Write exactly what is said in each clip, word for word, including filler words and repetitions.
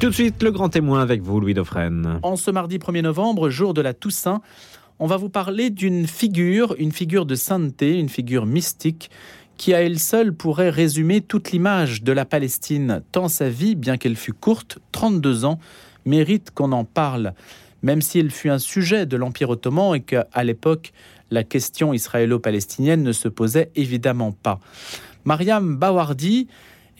Tout de suite, le grand témoin avec vous, Louis Dufresne. En ce mardi premier novembre, jour de la Toussaint, on va vous parler d'une figure, une figure de sainteté, une figure mystique, qui à elle seule pourrait résumer toute l'image de la Palestine, tant sa vie, bien qu'elle fût courte, trente-deux ans, mérite qu'on en parle. Même s'il fut un sujet de l'Empire ottoman et qu'à l'époque, la question israélo-palestinienne ne se posait évidemment pas. Mariam Baouardy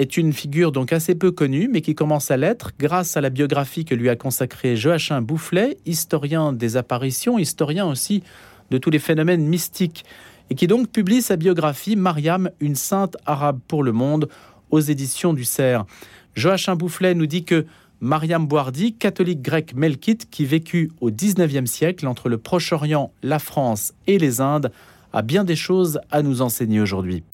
est une figure donc assez peu connue, mais qui commence à l'être grâce à la biographie que lui a consacrée Joachim Bouflet, historien des apparitions, historien aussi de tous les phénomènes mystiques, et qui donc publie sa biographie « Mariam, une sainte arabe pour le monde » aux éditions du Cerf. Joachim Bouflet nous dit que Mariam Baouardy, catholique grecque melkite qui vécut au dix-neuvième siècle entre le Proche-Orient, la France et les Indes, a bien des choses à nous enseigner aujourd'hui.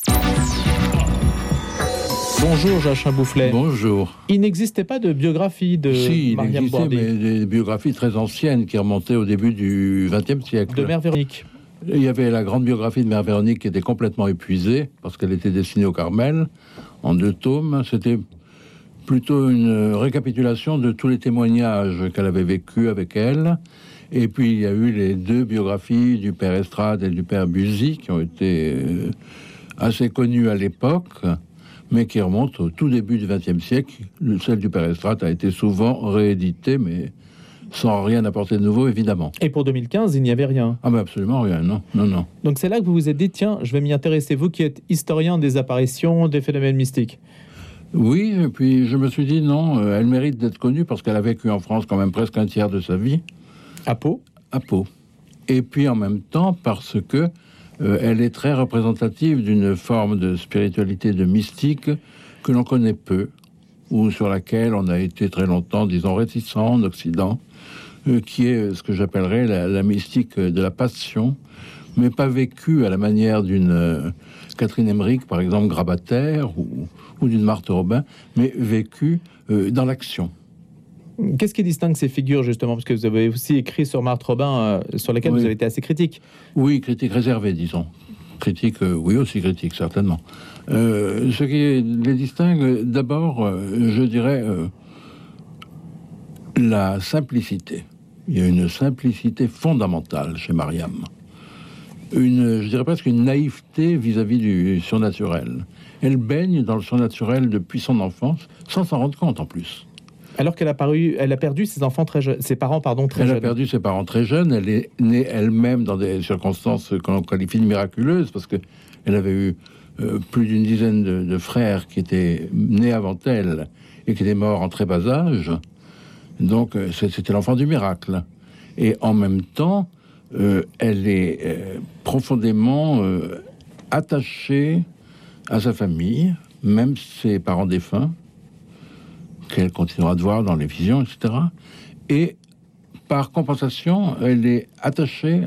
Bonjour Joachim Bouflet. Bonjour. Il n'existait pas de biographie de si, Mariam Baouardy. Si, il existait, mais des biographies très anciennes qui remontaient au début du vingtième siècle. De Mère Véronique. Il y avait la grande biographie de Mère Véronique qui était complètement épuisée parce qu'elle était dessinée au Carmel en deux tomes. C'était plutôt une récapitulation de tous les témoignages qu'elle avait vécu avec elle. Et puis il y a eu les deux biographies du Père Estrate et du Père Buzi qui ont été assez connues à l'époque, mais qui remontent au tout début du vingtième siècle. Celle du Père Estrate a été souvent rééditée, mais sans rien apporter de nouveau, évidemment. Et pour deux mille quinze, il n'y avait rien. Ah ben absolument rien, non, non, non. Donc c'est là que vous vous êtes dit, tiens, je vais m'y intéresser, vous qui êtes historien des apparitions, des phénomènes mystiques. Oui, et puis je me suis dit, non, euh, elle mérite d'être connue parce qu'elle a vécu en France quand même presque un tiers de sa vie. À Pau ? À Pau. Et puis en même temps, parce que euh, elle est très représentative d'une forme de spiritualité, de mystique, que l'on connaît peu, ou sur laquelle on a été très longtemps, disons, réticent en Occident, euh, qui est ce que j'appellerais la, la mystique de la passion, mais pas vécue à la manière d'une euh, Catherine Emmerich, par exemple, grabataire, ou... ou d'une Marthe Robin, mais vécue euh, dans l'action. Qu'est-ce qui distingue ces figures, justement ? Parce que vous avez aussi écrit sur Marthe Robin, euh, sur laquelle oui. vous avez été assez critique. Oui, critique réservée, disons. Critique, euh, oui, aussi critique, certainement. Euh, ce qui les distingue, d'abord, euh, je dirais, euh, la simplicité. Il y a une simplicité fondamentale chez Mariam. Une, je dirais presque une naïveté vis-à-vis du surnaturel. Elle baigne dans le surnaturel depuis son enfance, sans s'en rendre compte en plus. Alors qu'elle a, paru, elle a perdu ses, enfants très je, ses parents pardon, très elle jeunes. Elle a perdu ses parents très jeunes, elle est née elle-même dans des circonstances que l'on qualifie de miraculeuses, parce qu'elle avait eu euh, plus d'une dizaine de, de frères qui étaient nés avant elle et qui étaient morts en très bas âge. Donc c'était l'enfant du miracle. Et en même temps, Euh, elle est euh, profondément euh, attachée à sa famille, même ses parents défunts, qu'elle continuera de voir dans les visions, et cetera. Et par compensation, elle est attachée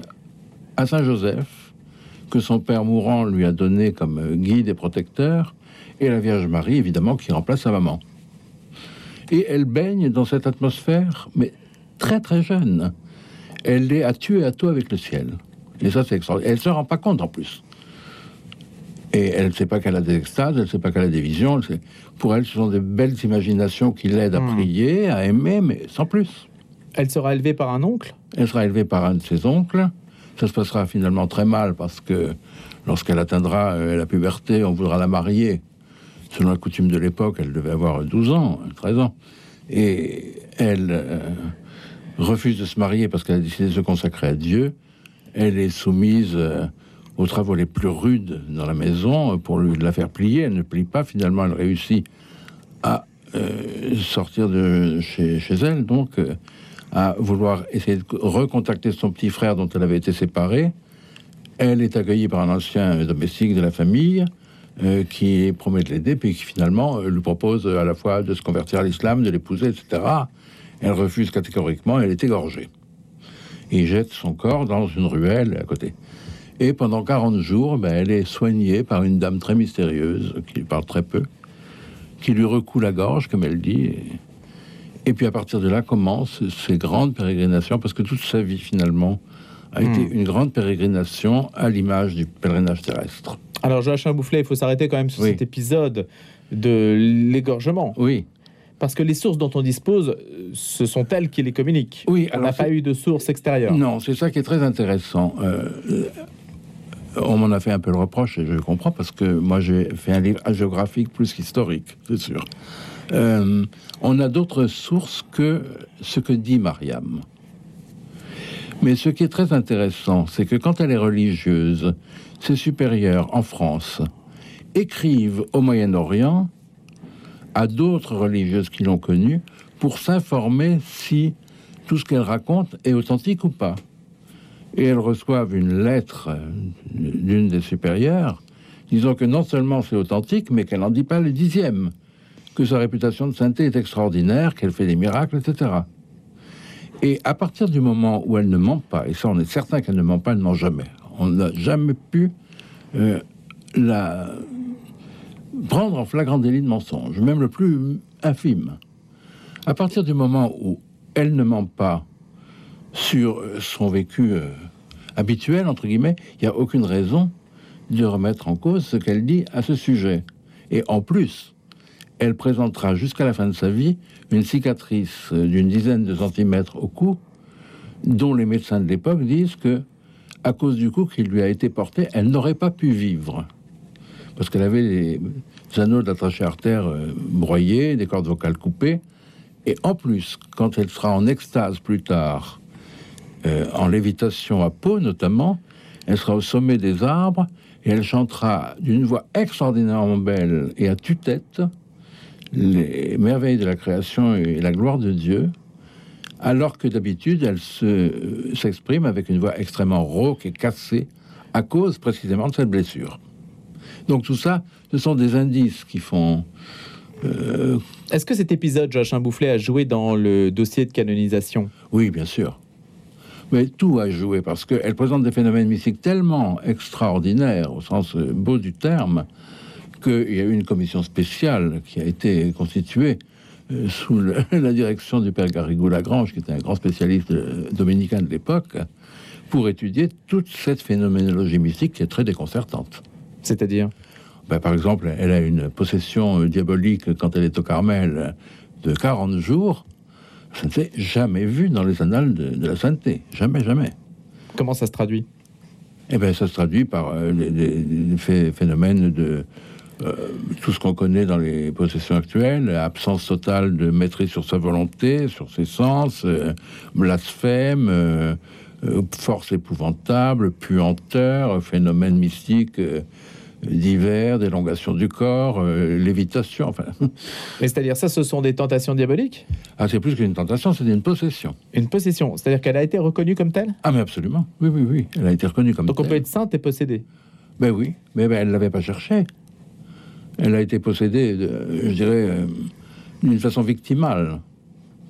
à Saint-Joseph, que son père mourant lui a donné comme guide et protecteur, et à la Vierge Marie, évidemment, qui remplace sa maman. Et elle baigne dans cette atmosphère, mais très très jeune. Elle est à tu et à toi avec le ciel. Et ça, c'est extraordinaire. Elle ne se rend pas compte, en plus. Et elle ne sait pas qu'elle a des extases, elle ne sait pas qu'elle a des visions. Elle Pour elle, ce sont des belles imaginations qui l'aident à prier, à aimer, mais sans plus. Elle sera élevée par un oncle ? Elle sera élevée par un de ses oncles. Ça se passera finalement très mal, parce que lorsqu'elle atteindra la puberté, on voudra la marier. Selon la coutume de l'époque, elle devait avoir douze ans, treize ans. Et elle... Euh, refuse de se marier parce qu'elle a décidé de se consacrer à Dieu. Elle est soumise aux travaux les plus rudes dans la maison pour lui, la faire plier. Elle ne plie pas, finalement, elle réussit à euh, sortir de chez, chez elle, donc euh, à vouloir essayer de recontacter son petit frère dont elle avait été séparée. Elle est accueillie par un ancien domestique de la famille euh, qui promet de l'aider, puis qui finalement lui propose à la fois de se convertir à l'islam, de l'épouser, et cetera. Elle refuse catégoriquement, elle est égorgée. Il jette son corps dans une ruelle à côté. Et pendant quarante jours, ben, elle est soignée par une dame très mystérieuse, qui lui parle très peu, qui lui recoue la gorge, comme elle dit. Et puis à partir de là, commencent ces grandes pérégrinations, parce que toute sa vie, finalement, a mmh. été une grande pérégrination à l'image du pèlerinage terrestre. Alors Joachim Bouflet, il faut s'arrêter quand même sur oui. cet épisode de l'égorgement. Oui. parce que les sources dont on dispose, ce sont elles qui les communiquent. Oui, on n'a pas eu de sources extérieures. Non, c'est ça qui est très intéressant. Euh, on m'en a fait un peu le reproche, et je comprends, parce que moi j'ai fait un livre hagiographique plus qu'historique, c'est sûr. Euh, on a d'autres sources que ce que dit Mariam. Mais ce qui est très intéressant, c'est que quand elle est religieuse, ses supérieurs en France écrivent au Moyen-Orient à d'autres religieuses qui l'ont connue pour s'informer si tout ce qu'elle raconte est authentique ou pas. Et elles reçoivent une lettre d'une des supérieures disant que non seulement c'est authentique, mais qu'elle n'en dit pas le dixième, que sa réputation de sainteté est extraordinaire, qu'elle fait des miracles, et cetera. Et à partir du moment où elle ne ment pas, et ça on est certain qu'elle ne ment pas, elle ne ment jamais. On n'a jamais pu euh, la prendre en flagrant délit de mensonge, même le plus infime. À partir du moment où elle ne ment pas sur son vécu euh, habituel, entre guillemets, il n'y a aucune raison de remettre en cause ce qu'elle dit à ce sujet. Et en plus, elle présentera jusqu'à la fin de sa vie une cicatrice d'une dizaine de centimètres au cou, dont les médecins de l'époque disent que, à cause du coup qui lui a été porté, elle n'aurait pas pu vivre. Parce qu'elle avait les anneaux de la trachée artère broyés, des cordes vocales coupées. Et en plus, quand elle sera en extase plus tard, euh, en lévitation à Pau notamment, elle sera au sommet des arbres et elle chantera d'une voix extraordinairement belle et à tue-tête les merveilles de la création et la gloire de Dieu, alors que d'habitude elle se, s'exprime avec une voix extrêmement rauque et cassée à cause précisément de cette blessure. Donc tout ça, ce sont des indices qui font... Euh... Est-ce que cet épisode, Joachim Bouflet, a joué dans le dossier de canonisation? Oui, bien sûr. Mais tout a joué, parce qu'elle présente des phénomènes mystiques tellement extraordinaires, au sens beau du terme, qu'il y a eu une commission spéciale qui a été constituée euh, sous le, la direction du père Garrigou-Lagrange, qui était un grand spécialiste euh, dominicain de l'époque, pour étudier toute cette phénoménologie mystique qui est très déconcertante. C'est-à-dire ben, par exemple, elle a une possession euh, diabolique quand elle est au Carmel de quarante jours. Ça ne s'est jamais vu dans les annales de, de la sainteté. Jamais, jamais. Comment ça se traduit? Eh bien, ça se traduit par euh, les, les phénomènes de... Euh, tout ce qu'on connaît dans les possessions actuelles, absence totale de maîtrise sur sa volonté, sur ses sens, euh, blasphème, euh, euh, force épouvantable, puanteur, phénomène mystique euh, divers, délongation du corps, euh, lévitation, enfin... Mais c'est-à-dire ça, ce sont des tentations diaboliques? Ah, c'est plus qu'une tentation, c'est une possession. Une possession, c'est-à-dire qu'elle a été reconnue comme telle? Ah mais absolument, oui, oui, oui, elle a été reconnue comme telle. Donc on peut être sainte et possédée? Ben oui, mais ben, elle ne l'avait pas cherchée. Elle a été possédée, de, je dirais, euh, d'une façon victimale,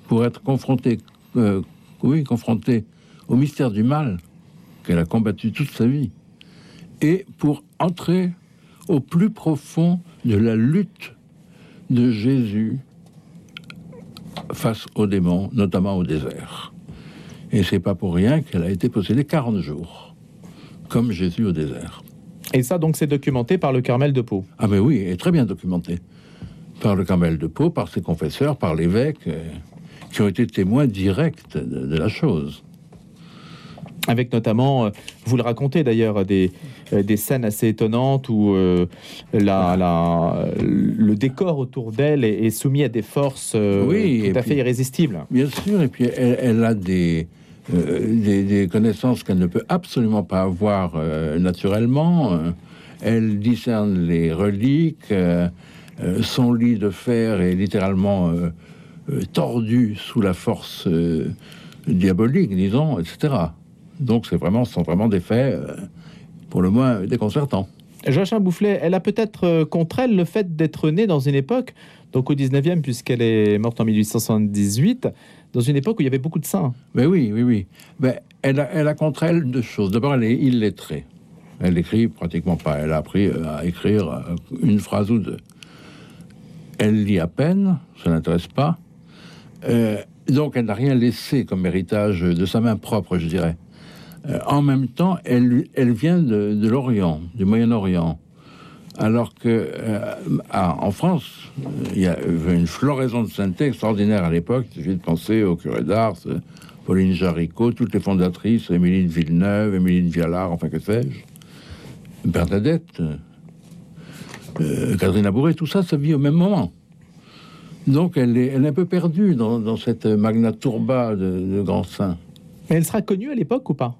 pour être confrontée, euh, oui, confrontée au mystère du mal qu'elle a combattu toute sa vie, et pour entrer au plus profond de la lutte de Jésus face aux démons, notamment au désert. Et c'est pas pour rien qu'elle a été possédée quarante jours, comme Jésus au désert. Et ça, donc, c'est documenté par le Carmel de Pau. Ah mais oui, et très bien documenté. Par le Carmel de Pau, par ses confesseurs, par l'évêque, euh, qui ont été témoins directs de, de la chose. Avec notamment, euh, vous le racontez d'ailleurs, des, euh, des scènes assez étonnantes où euh, la, la, le décor autour d'elle est, est soumis à des forces euh, oui, tout à puis, fait irrésistibles. Bien sûr, et puis elle, elle a des... Euh, des, des connaissances qu'elle ne peut absolument pas avoir euh, naturellement. Euh, elle discerne les reliques. Euh, euh, son lit de fer est littéralement euh, euh, tordu sous la force euh, diabolique, disons, et cetera. Donc, c'est vraiment, ce sont vraiment des faits, euh, pour le moins, déconcertants. Joachim Bouflet, elle a peut-être euh, contre elle le fait d'être née dans une époque, donc au dix-neuvième, puisqu'elle est morte en mille huit cent soixante-dix-huit, dans une époque où il y avait beaucoup de saints. Mais oui, oui, oui. Mais elle, a, elle a contre elle deux choses. D'abord, elle est illettrée. Elle écrit pratiquement pas. Elle a appris à écrire une phrase ou deux. Elle lit à peine, ça l'intéresse pas. Euh, donc, elle n'a rien laissé comme héritage de sa main propre, je dirais. Euh, en même temps, elle, elle vient de, de l'Orient, du Moyen-Orient, alors que euh, à, en France, il y a une floraison de sainteté extraordinaire à l'époque. Il suffit de penser au curé d'Ars, Pauline Jaricot, toutes les fondatrices, Émilie de Villeneuve, Émilie de Vialard, enfin que sais-je, Bernadette, euh, Catherine Labouré, tout ça, ça vit au même moment. Donc elle est, elle est un peu perdue dans, dans cette magna turba de, de grands saints. Mais elle sera connue à l'époque ou pas ?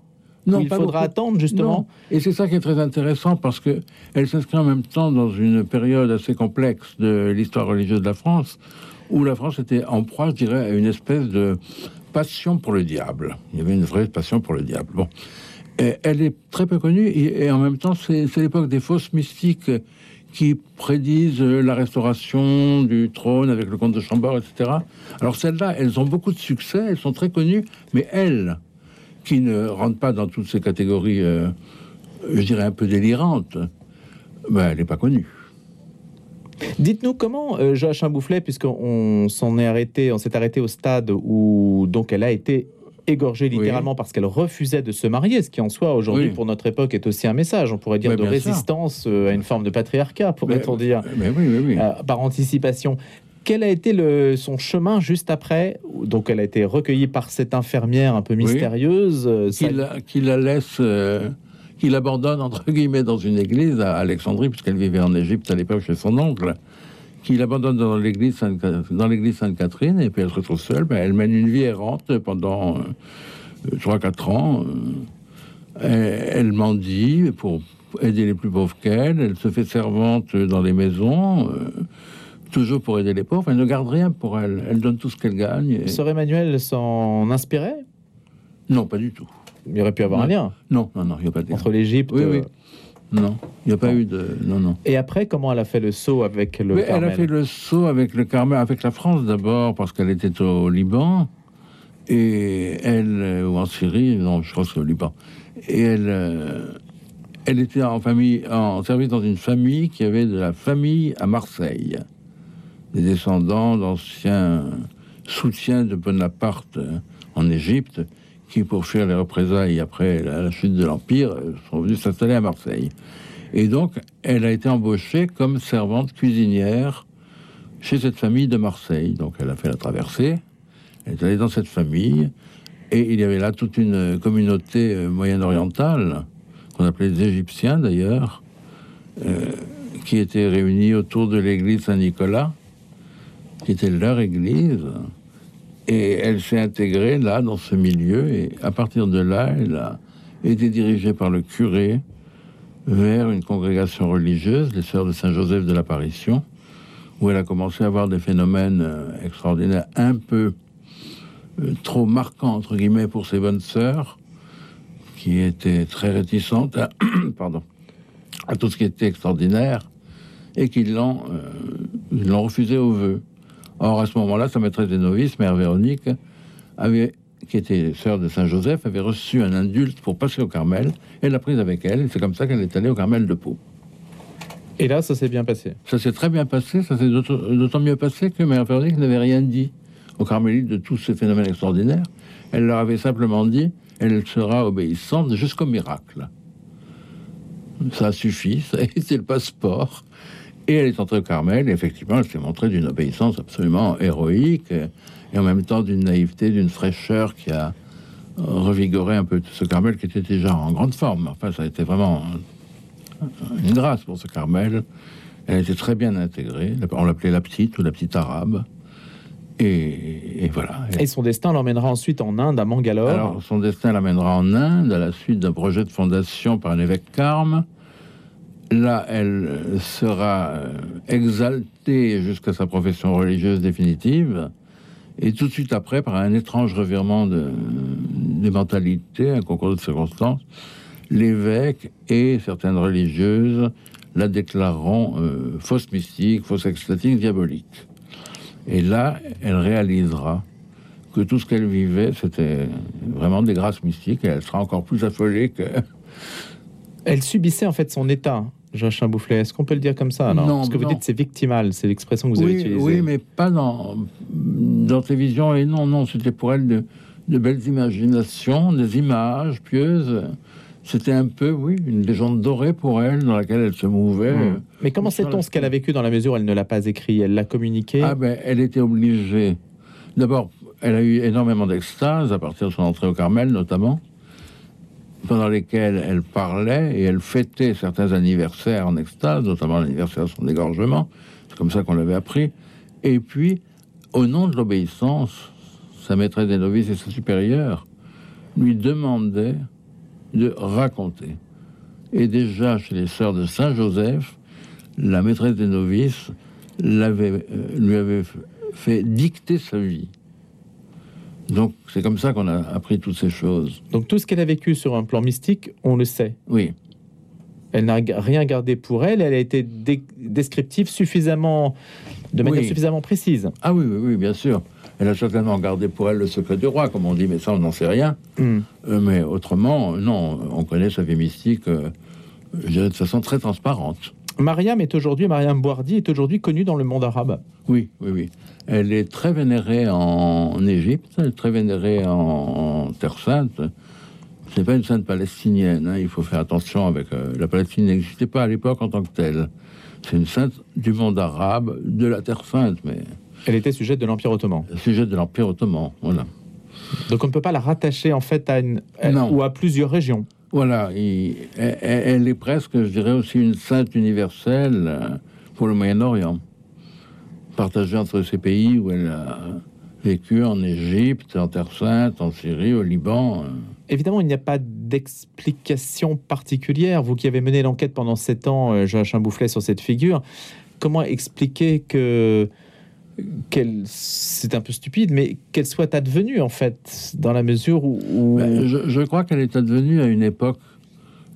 Non, il faudra attendre, justement. Non. Et c'est ça qui est très intéressant, parce qu'elle s'inscrit en même temps dans une période assez complexe de l'histoire religieuse de la France, où la France était en proie, je dirais, à une espèce de passion pour le diable. Il y avait une vraie passion pour le diable. Bon. Et elle est très peu connue, et, et en même temps, c'est l'époque des fausses mystiques qui prédisent la restauration du trône avec le comte de Chambord, et cetera. Alors celles-là, elles ont beaucoup de succès, elles sont très connues, mais elles... qui ne rentre pas dans toutes ces catégories, euh, je dirais, un peu délirantes, ben, elle n'est pas connue. Dites-nous comment, euh, Joachim Bouflet, puisqu'on s'en est arrêté, on s'est arrêté au stade où donc elle a été égorgée littéralement, oui, parce qu'elle refusait de se marier, ce qui en soi, aujourd'hui, oui, pour notre époque, est aussi un message, on pourrait dire, mais de résistance ça. à une forme de patriarcat, pourrait-on dire, mais oui, oui, oui. Euh, par anticipation. Quel a été le, son chemin juste après? Donc elle a été recueillie par cette infirmière un peu mystérieuse, oui, ça... qui, la, qui la laisse, euh, qui l'abandonne entre guillemets dans une église à Alexandrie, puisqu'elle vivait en Égypte à l'époque chez son oncle, qui l'abandonne dans l'église Sainte-Catherine, et puis elle se retrouve seule. Ben, elle mène une vie errante pendant euh, trois quatre ans, euh, elle, elle mendie pour aider les plus pauvres qu'elle, elle se fait servante dans les maisons... Euh, toujours pour aider les pauvres, elle ne garde rien pour elle. Elle donne tout ce qu'elle gagne. Et... Sœur Emmanuelle s'en inspirait ? Non, pas du tout. Il aurait pu avoir non. un lien ? Non, non, non, il n'y a pas de lien. Entre l'Égypte ? Oui, oui. Non, il n'y a pas non. eu de... Non, non. Et après, comment elle a fait le saut avec le Mais Carmel ? Elle a fait le saut avec le Carmel, avec la France d'abord, parce qu'elle était au Liban, et elle... Ou en Syrie, non, je crois que c'est au Liban. Et elle... Elle était en famille, en service dans une famille qui avait de la famille à Marseille. Des descendants d'anciens soutiens de Bonaparte en Égypte, qui, pour fuir les représailles après la chute de l'Empire, sont venus s'installer à Marseille. Et donc, elle a été embauchée comme servante cuisinière chez cette famille de Marseille. Donc, elle a fait la traversée, elle est allée dans cette famille, et il y avait là toute une communauté moyen-orientale, qu'on appelait les Égyptiens d'ailleurs, euh, qui étaient réunis autour de l'église Saint-Nicolas, qui était leur église, et elle s'est intégrée là, dans ce milieu, et à partir de là, elle a été dirigée par le curé vers une congrégation religieuse, les Sœurs de Saint-Joseph de l'Apparition, où elle a commencé à voir des phénomènes extraordinaires, un peu euh, trop marquants, entre guillemets, pour ces bonnes sœurs, qui étaient très réticentes à, pardon, à tout ce qui était extraordinaire, et qui l'ont euh, refusé au vœu. Or, à ce moment-là, sa maîtresse des novices, Mère Véronique, avait, qui était sœur de Saint-Joseph, avait reçu un indulte pour passer au Carmel, et l'a prise avec elle, c'est comme ça qu'elle est allée au Carmel de Pau. Et là, ça s'est bien passé? Ça s'est très bien passé, ça s'est d'autant mieux passé que Mère Véronique n'avait rien dit aux carmélites de tous ces phénomènes extraordinaires. Elle leur avait simplement dit, elle sera obéissante jusqu'au miracle. Ça suffit, ça a été le passeport. Et elle est entrée au Carmel, et effectivement, elle s'est montrée d'une obéissance absolument héroïque, et en même temps d'une naïveté, d'une fraîcheur qui a revigoré un peu ce Carmel qui était déjà en grande forme. Enfin, ça a été vraiment une grâce pour ce Carmel. Elle était très bien intégrée. On l'appelait la petite ou la petite arabe. Et, et voilà. Et son destin l'emmènera ensuite en Inde, à Mangalore. Alors, son destin l'emmènera en Inde, à la suite d'un projet de fondation par un évêque Carme. Là, elle sera exaltée jusqu'à sa profession religieuse définitive, et tout de suite après, par un étrange revirement de, de mentalité, un concours de circonstances, l'évêque et certaines religieuses la déclareront euh, fausse mystique, fausse extatique, diabolique. Et là, elle réalisera que tout ce qu'elle vivait, c'était vraiment des grâces mystiques, et elle sera encore plus affolée que... Elle subissait en fait son état. Joachim Bouflet, est-ce qu'on peut le dire comme ça? Non, ce que vous non. dites, c'est victimal, c'est l'expression que vous oui, avez utilisée. Oui, mais pas dans, dans télévision, et non, non, c'était pour elle de, de belles imaginations, des images pieuses. C'était un peu, oui, une légende dorée pour elle, dans laquelle elle se mouvait. Mmh. Mais comment sait-on ce qu'elle a vécu dans la mesure où elle ne l'a pas écrit, elle l'a communiqué? Ah ben, elle était obligée. D'abord, elle a eu énormément d'extase à partir de son entrée au Carmel, notamment, pendant lesquelles elle parlait et elle fêtait certains anniversaires en extase, notamment l'anniversaire de son égorgement. C'est comme ça qu'on l'avait appris. Et puis, au nom de l'obéissance, sa maîtresse des novices et sa supérieure lui demandait de raconter. Et déjà, chez les Sœurs de Saint-Joseph, la maîtresse des novices l'avait, lui avait fait dicter sa vie. Donc, c'est comme ça qu'on a appris toutes ces choses. Donc, tout ce qu'elle a vécu sur un plan mystique, on le sait. Oui. Elle n'a rien gardé pour elle, elle a été dé- descriptive suffisamment, de manière oui. suffisamment précise. Ah oui, oui, oui, bien sûr. Elle a certainement gardé pour elle le secret du roi, comme on dit, mais ça, on n'en sait rien. Mm. Euh, mais autrement, non, on connaît sa vie mystique euh, de façon très transparente. Mariam est aujourd'hui, Mariam Baouardy est aujourd'hui connue dans le monde arabe. Oui, oui, oui. Elle est très vénérée en Égypte, elle est très vénérée en, en Terre Sainte. C'est pas une sainte palestinienne, hein, il faut faire attention avec... Euh, la Palestine n'existait pas à l'époque en tant que telle. C'est une sainte du monde arabe, de la Terre Sainte, mais... Elle était sujette de l'Empire ottoman. Sujette de l'Empire ottoman, voilà. Donc on ne peut pas la rattacher en fait à une... Non. ou à plusieurs régions. Voilà, il, elle, elle est presque, je dirais, aussi une sainte universelle pour le Moyen-Orient. Partagée entre ces pays où elle a vécu, en Égypte, en Terre Sainte, en Syrie, au Liban... Évidemment, il n'y a pas d'explication particulière. Vous qui avez mené l'enquête pendant sept ans, Joachim Bouflet, sur cette figure, comment expliquer que... qu'elle, c'est un peu stupide, mais qu'elle soit advenue, en fait, dans la mesure où... où... Ben, je, je crois qu'elle est advenue à une époque...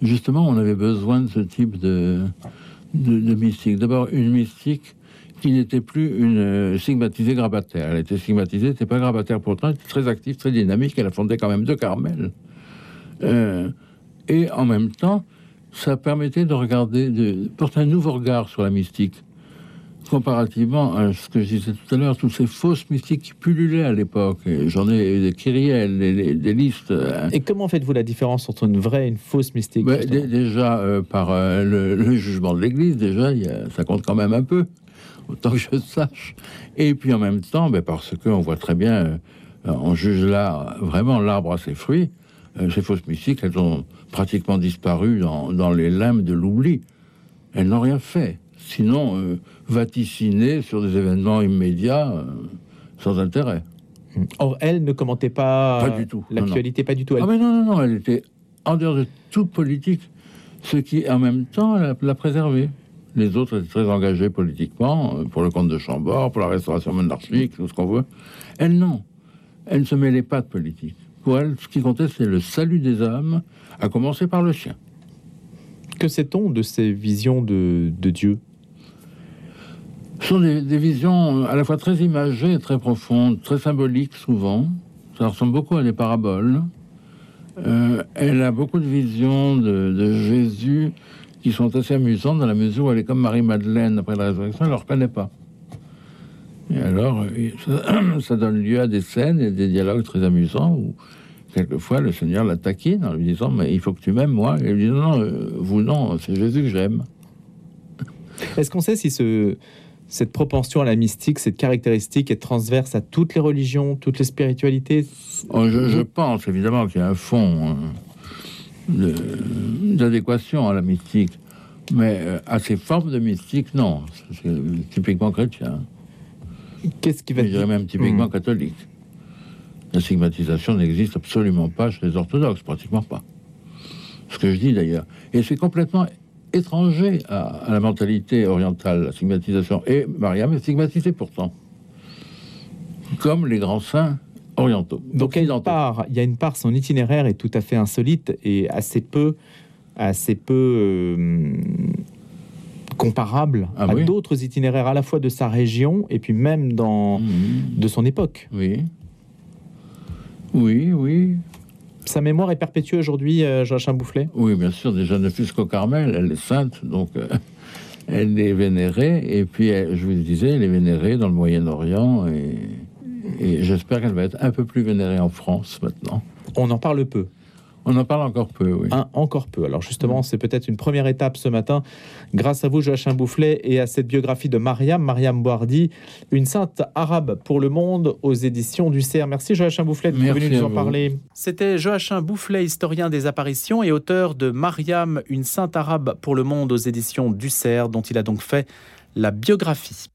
Justement, on avait besoin de ce type de, de, de mystique. D'abord, une mystique qui n'était plus une stigmatisée grabataire. Elle était stigmatisée, n'était pas grabataire pourtant, elle était très active, très dynamique, elle a fondé quand même deux Carmel. Euh, et en même temps, ça permettait de regarder, de porter un nouveau regard sur la mystique. Comparativement à ce que je disais tout à l'heure, toutes ces fausses mystiques qui pullulaient à l'époque. Et j'en ai eu des kyrielles, des, des listes. Hein. Et comment faites-vous la différence entre une vraie et une fausse mystique? Ben, d- Déjà, euh, par euh, le, le jugement de l'Église, déjà, y a, ça compte quand même un peu, autant que je le sache. Et puis en même temps, ben, parce qu'on voit très bien, euh, on juge là, vraiment l'arbre à ses fruits, euh, ces fausses mystiques, elles ont pratiquement disparu dans, dans les limbes de l'oubli. Elles n'ont rien fait. Sinon, euh, vaticiner sur des événements immédiats, euh, sans intérêt. Or, elle ne commentait pas, pas du tout, l'actualité, non, non. pas du tout. Elle... Ah mais non, non, non, elle était en dehors de tout politique, ce qui, en même temps, l'a, l'a préservée. Les autres étaient très engagés politiquement, pour le comte de Chambord, pour la restauration monarchique, tout ce qu'on veut. Elle, non. Elle ne se mêlait pas de politique. Pour elle, ce qui comptait, c'est le salut des âmes, à commencer par le chien. Que sait-on de ces visions de, de Dieu ? Ce sont des, des visions à la fois très imagées, très profondes, très symboliques souvent. Ça ressemble beaucoup à des paraboles. Euh, elle a beaucoup de visions de, de Jésus qui sont assez amusantes dans la mesure où elle est comme Marie-Madeleine après la résurrection, elle ne le reconnaît pas. Et alors, ça, ça donne lieu à des scènes et des dialogues très amusants où quelquefois le Seigneur la taquine en lui disant « mais il faut que tu m'aimes, moi ». Et elle lui dit « non, vous non, c'est Jésus que j'aime ». Est-ce qu'on sait si ce... cette propension à la mystique, cette caractéristique est transverse à toutes les religions, toutes les spiritualités? Oh, je, je pense évidemment qu'il y a un fond euh, de, d'adéquation à la mystique, mais euh, à ces formes de mystique, non. C'est, c'est typiquement chrétien. Qu'est-ce qui va... Je dirais même typiquement mmh. catholique. La stigmatisation n'existe absolument pas chez les orthodoxes, pratiquement pas. Ce que je dis d'ailleurs. Et c'est complètement... étranger à, à la mentalité orientale, la stigmatisation. Et Mariam est stigmatisée pourtant, comme les grands saints orientaux. Donc il y a une part, son itinéraire est tout à fait insolite et assez peu, assez peu euh, comparable ah, à oui. d'autres itinéraires, à la fois de sa région et puis même dans, mmh. de son époque. Oui, oui, oui. Sa mémoire est perpétuée aujourd'hui, euh, Joachim Bouflet? Oui, bien sûr, déjà ne fût-ce qu'au Carmel, elle est sainte, donc euh, elle est vénérée, et puis, elle, je vous le disais, elle est vénérée dans le Moyen-Orient, et, et j'espère qu'elle va être un peu plus vénérée en France, maintenant. On en parle peu. On en parle encore peu, oui. Un, encore peu. Alors justement, mmh. c'est peut-être une première étape ce matin. Grâce à vous, Joachim Bouflet, et à cette biographie de Mariam, Mariam Baouardy, une sainte arabe pour le monde, aux éditions du Cerf. Merci Joachim Bouflet d'être venu nous en parler. C'était Joachim Bouflet, historien des apparitions et auteur de Mariam, une sainte arabe pour le monde, aux éditions du Cerf, dont il a donc fait la biographie.